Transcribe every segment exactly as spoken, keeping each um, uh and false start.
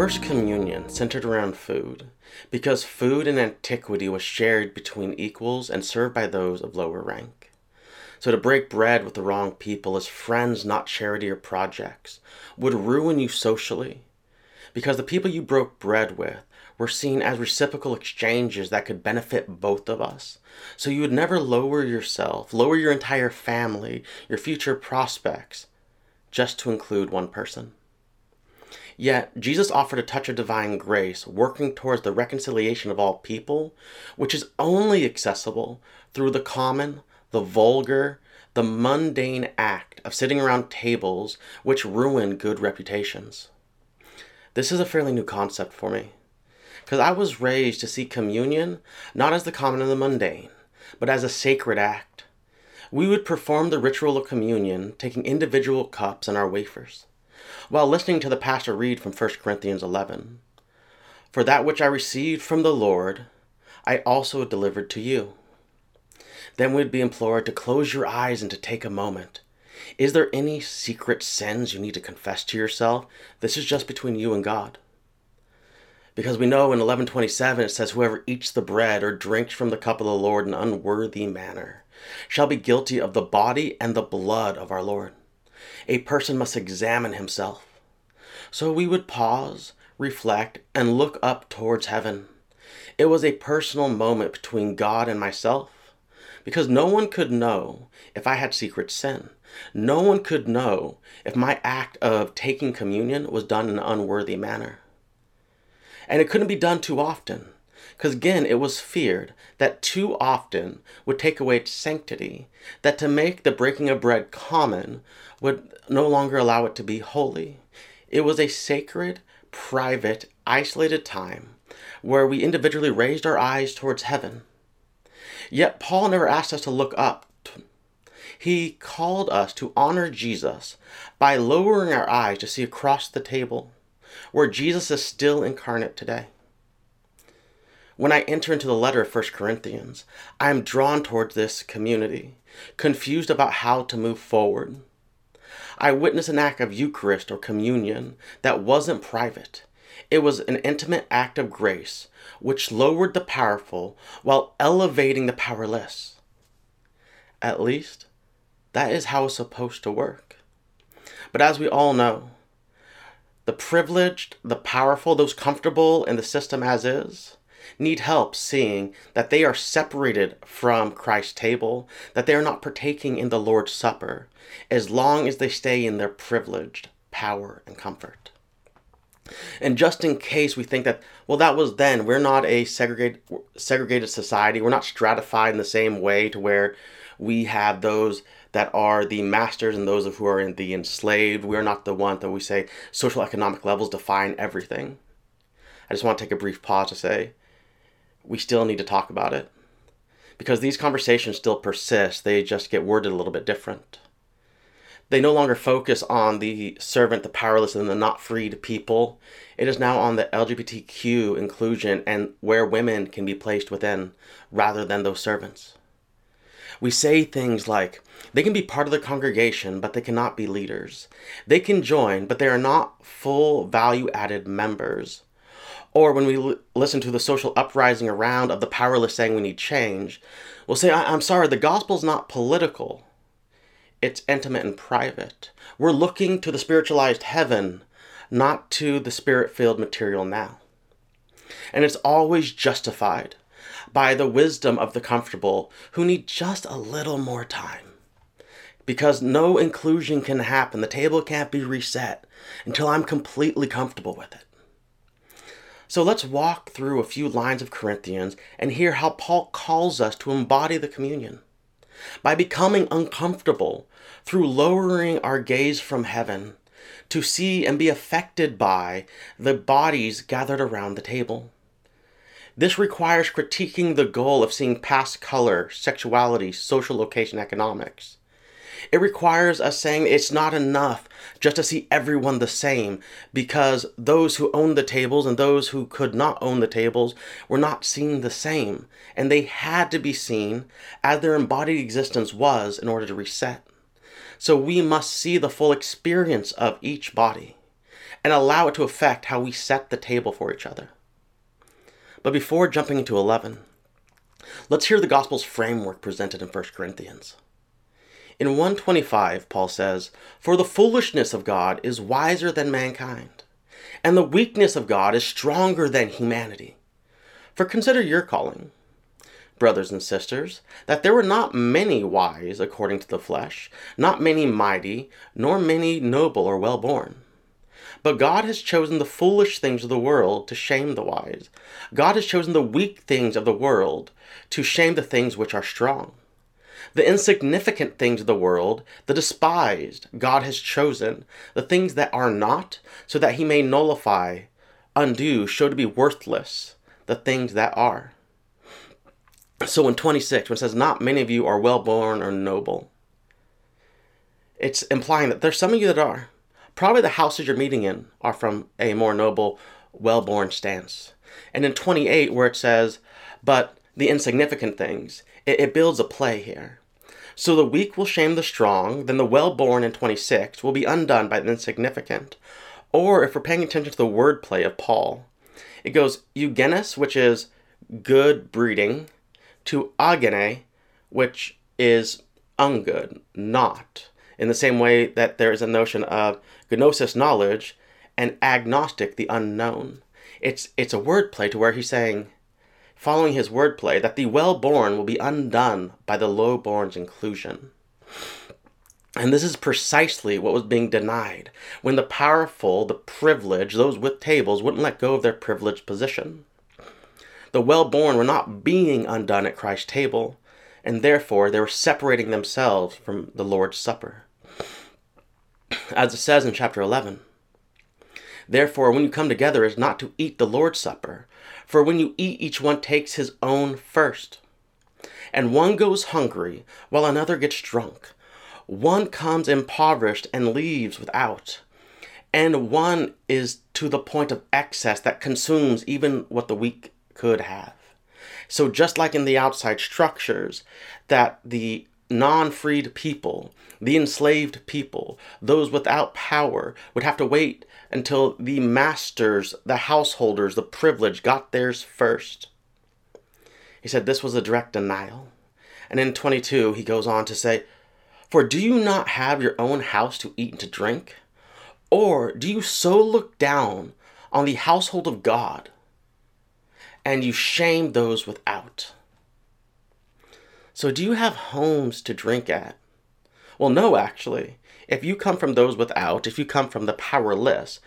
First Communion centered around food, because food in antiquity was shared between equals and served by those of lower rank. So to break bread with the wrong people as friends, not charity or projects, would ruin you socially, because the people you broke bread with were seen as reciprocal exchanges that could benefit both of us. So you would never lower yourself, lower your entire family, your future prospects, just to include one person. Yet, Jesus offered a touch of divine grace, working towards the reconciliation of all people, which is only accessible through the common, the vulgar, the mundane act of sitting around tables which ruin good reputations. This is a fairly new concept for me, because I was raised to see communion not as the common and the mundane, but as a sacred act. We would perform the ritual of communion, taking individual cups and our wafers, while listening to the pastor read from First Corinthians eleven. For that which I received from the Lord, I also delivered to you. Then we'd be implored to close your eyes and to take a moment. Is there any secret sins you need to confess to yourself? This is just between you and God. Because we know in eleven twenty-seven it says, whoever eats the bread or drinks from the cup of the Lord in an unworthy manner shall be guilty of the body and the blood of our Lord. A person must examine himself. So we would pause, reflect, and look up towards heaven. It was a personal moment between God and myself, because no one could know if I had secret sin. No one could know if my act of taking communion was done in an unworthy manner. And it couldn't be done too often, because again, it was feared that too often would take away its sanctity, that to make the breaking of bread common would no longer allow it to be holy. It was a sacred, private, isolated time where we individually raised our eyes towards heaven. Yet Paul never asked us to look up. He called us to honor Jesus by lowering our eyes to see across the table, where Jesus is still incarnate today. When I enter into the letter of First Corinthians, I am drawn towards this community, confused about how to move forward. I witness an act of Eucharist or communion that wasn't private. It was an intimate act of grace, which lowered the powerful while elevating the powerless. At least, that is how it's supposed to work. But as we all know, the privileged, the powerful, those comfortable in the system as is, need help seeing that they are separated from Christ's table, that they are not partaking in the Lord's Supper, as long as they stay in their privileged power and comfort. And just in case we think that, well, that was then, we're not a segregated, segregated society, we're not stratified in the same way to where we have those that are the masters and those who are in the enslaved. We're not the one that we say social economic levels define everything. I just want to take a brief pause to say, we still need to talk about it, because these conversations still persist. They just get worded a little bit different. They no longer focus on the servant, the powerless, and the not freed people. It is now on the L G B T Q inclusion and where women can be placed within rather than those servants. We say things like, they can be part of the congregation, but they cannot be leaders. They can join, but they are not full value-added members. Or when we l- listen to the social uprising around of the powerless saying we need change, we'll say, I- I'm sorry, the gospel's not political. It's intimate and private. We're looking to the spiritualized heaven, not to the spirit-filled material now. And it's always justified by the wisdom of the comfortable who need just a little more time. Because no inclusion can happen. The table can't be reset until I'm completely comfortable with it. So let's walk through a few lines of Corinthians and hear how Paul calls us to embody the communion by becoming uncomfortable through lowering our gaze from heaven to see and be affected by the bodies gathered around the table. This requires critiquing the goal of seeing past color, sexuality, social location, economics. It requires us saying it's not enough just to see everyone the same, because those who owned the tables and those who could not own the tables were not seen the same, and they had to be seen as their embodied existence was in order to reset. So we must see the full experience of each body, and allow it to affect how we set the table for each other. But before jumping into eleven, let's hear the gospel's framework presented in First Corinthians. In one twenty-five, Paul says, "For the foolishness of God is wiser than mankind, and the weakness of God is stronger than humanity. For consider your calling, brothers and sisters, that there were not many wise according to the flesh, not many mighty, nor many noble or well-born. But God has chosen the foolish things of the world to shame the wise. God has chosen the weak things of the world to shame the things which are strong. The insignificant things of the world, the despised, God has chosen, the things that are not, so that he may nullify, undo, show to be worthless, the things that are." So in twenty-six, when it says, "Not many of you are well-born or noble," it's implying that there's some of you that are. Probably the houses you're meeting in are from a more noble, well-born stance. And in twenty-eight, where it says, "But the insignificant things," it, it builds a play here. So the weak will shame the strong, then the well-born in twenty-six will be undone by the insignificant. Or if we're paying attention to the wordplay of Paul, it goes Eugenus, which is good breeding, to agene, which is ungood, not. In the same way that there is a notion of gnosis, knowledge, and agnostic, the unknown. It's it's a wordplay to where he's saying, following his wordplay, that the well-born will be undone by the low-born's inclusion. And this is precisely what was being denied when the powerful, the privileged, those with tables, wouldn't let go of their privileged position. The well-born were not being undone at Christ's table, and therefore they were separating themselves from the Lord's Supper. As it says in chapter eleven, "Therefore, when you come together, it is not to eat the Lord's Supper, for when you eat, each one takes his own first. And one goes hungry, while another gets drunk. One comes impoverished and leaves without. And one is to the point of excess that consumes even what the weak could have." So just like in the outside structures, that the non-freed people, the enslaved people, those without power would have to wait until the masters, the householders, the privileged got theirs first. He said this was a direct denial. And in twenty-two, he goes on to say, "For do you not have your own house to eat and to drink? Or do you so look down on the household of God, and you shame those without?" So do you have homes to drink at? Well, no, actually. If you come from those without, if you come from the powerless,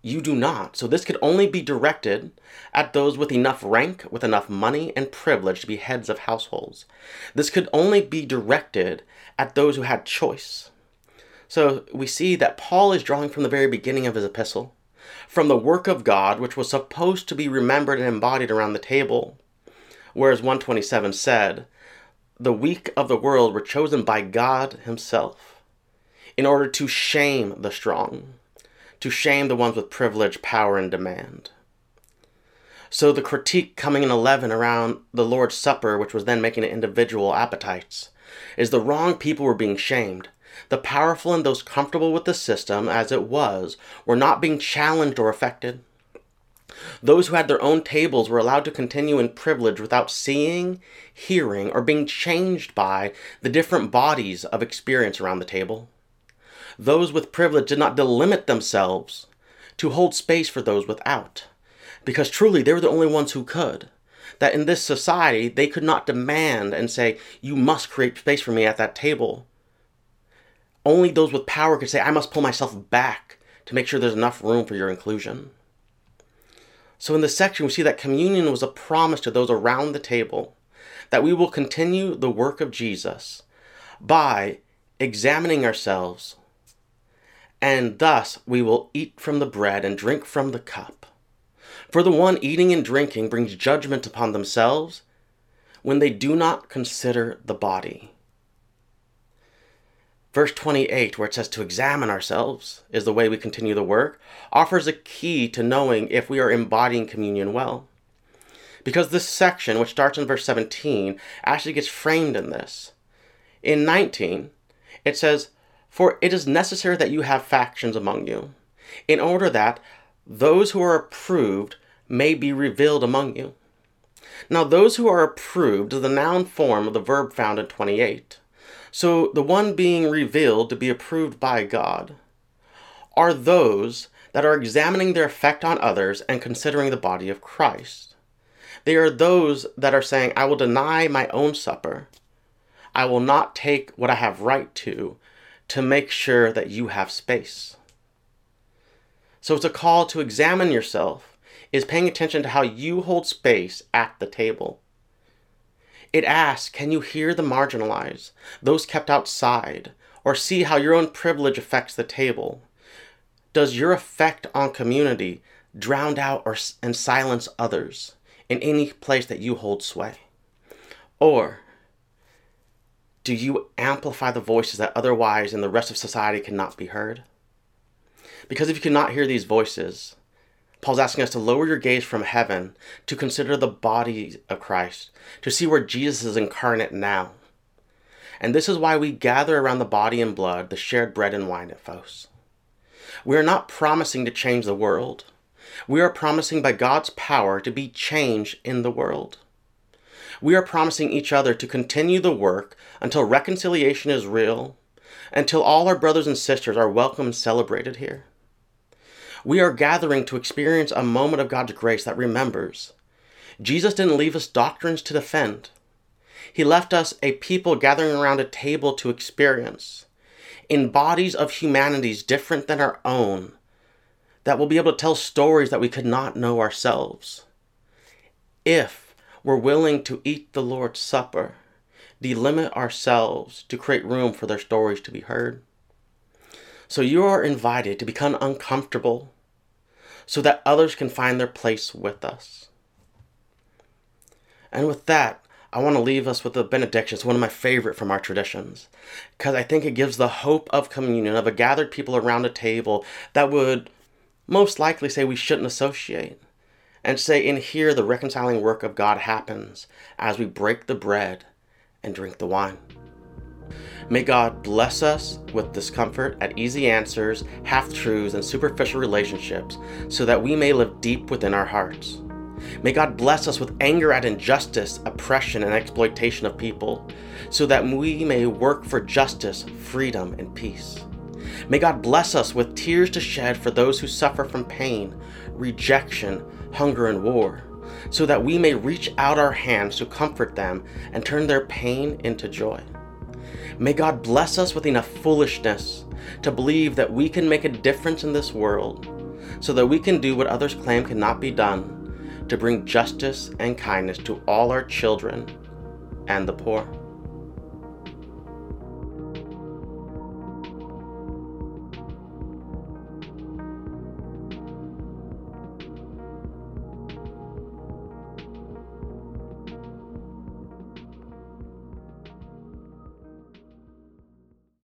you do not. So this could only be directed at those with enough rank, with enough money and privilege to be heads of households. This could only be directed at those who had choice. So we see that Paul is drawing from the very beginning of his epistle, from the work of God, which was supposed to be remembered and embodied around the table. Whereas one twenty-seven said, the weak of the world were chosen by God himself in order to shame the strong, to shame the ones with privilege, power, and demand. So the critique coming in eleven around the Lord's Supper, which was then making it individual appetites, is the wrong people were being shamed. The powerful and those comfortable with the system as it was were not being challenged or affected. Those who had their own tables were allowed to continue in privilege without seeing, hearing, or being changed by the different bodies of experience around the table. Those with privilege did not delimit themselves to hold space for those without, because truly they were the only ones who could. That in this society, they could not demand and say, "You must create space for me at that table." Only those with power could say, "I must pull myself back to make sure there's enough room for your inclusion." So in this section, we see that communion was a promise to those around the table that we will continue the work of Jesus by examining ourselves, and thus we will eat from the bread and drink from the cup. For the one eating and drinking brings judgment upon themselves when they do not consider the body. Verse twenty-eight, where it says to examine ourselves is the way we continue the work, offers a key to knowing if we are embodying communion well. Because this section, which starts in verse seventeen, actually gets framed in this. In nineteen, it says, "For it is necessary that you have factions among you, in order that those who are approved may be revealed among you. Now those who are approved is the noun form of the verb found in twenty-eight. So the one being revealed to be approved by God are those that are examining their effect on others and considering the body of Christ. They are those that are saying, I will deny my own supper. I will not take what I have right to, to make sure that you have space. So it's a call to examine yourself, is paying attention to how you hold space at the table. It asks, can you hear the marginalized, those kept outside, or see how your own privilege affects the table? Does your effect on community drown out or and silence others in any place that you hold sway? Or do you amplify the voices that otherwise in the rest of society cannot be heard? Because if you cannot hear these voices, Paul's asking us to lower your gaze from heaven, to consider the body of Christ, to see where Jesus is incarnate now. And this is why we gather around the body and blood, the shared bread and wine at Fos. We are not promising to change the world. We are promising by God's power to be changed in the world. We are promising each other to continue the work until reconciliation is real, until all our brothers and sisters are welcome and celebrated here. We are gathering to experience a moment of God's grace that remembers. Jesus didn't leave us doctrines to defend. He left us a people gathering around a table to experience, in bodies of humanities different than our own, that will be able to tell stories that we could not know ourselves. If we're willing to eat the Lord's Supper, delimit ourselves to create room for their stories to be heard. So you are invited to become uncomfortable so that others can find their place with us. And with that, I want to leave us with the benediction. It's one of my favorite from our traditions because I think it gives the hope of communion, of a gathered people around a table that would most likely say we shouldn't associate, and say in here the reconciling work of God happens as we break the bread and drink the wine. May God bless us with discomfort at easy answers, half-truths, and superficial relationships so that we may live deep within our hearts. May God bless us with anger at injustice, oppression, and exploitation of people so that we may work for justice, freedom, and peace. May God bless us with tears to shed for those who suffer from pain, rejection, hunger, and war so that we may reach out our hands to comfort them and turn their pain into joy. May God bless us with enough foolishness to believe that we can make a difference in this world so that we can do what others claim cannot be done, to bring justice and kindness to all our children and the poor.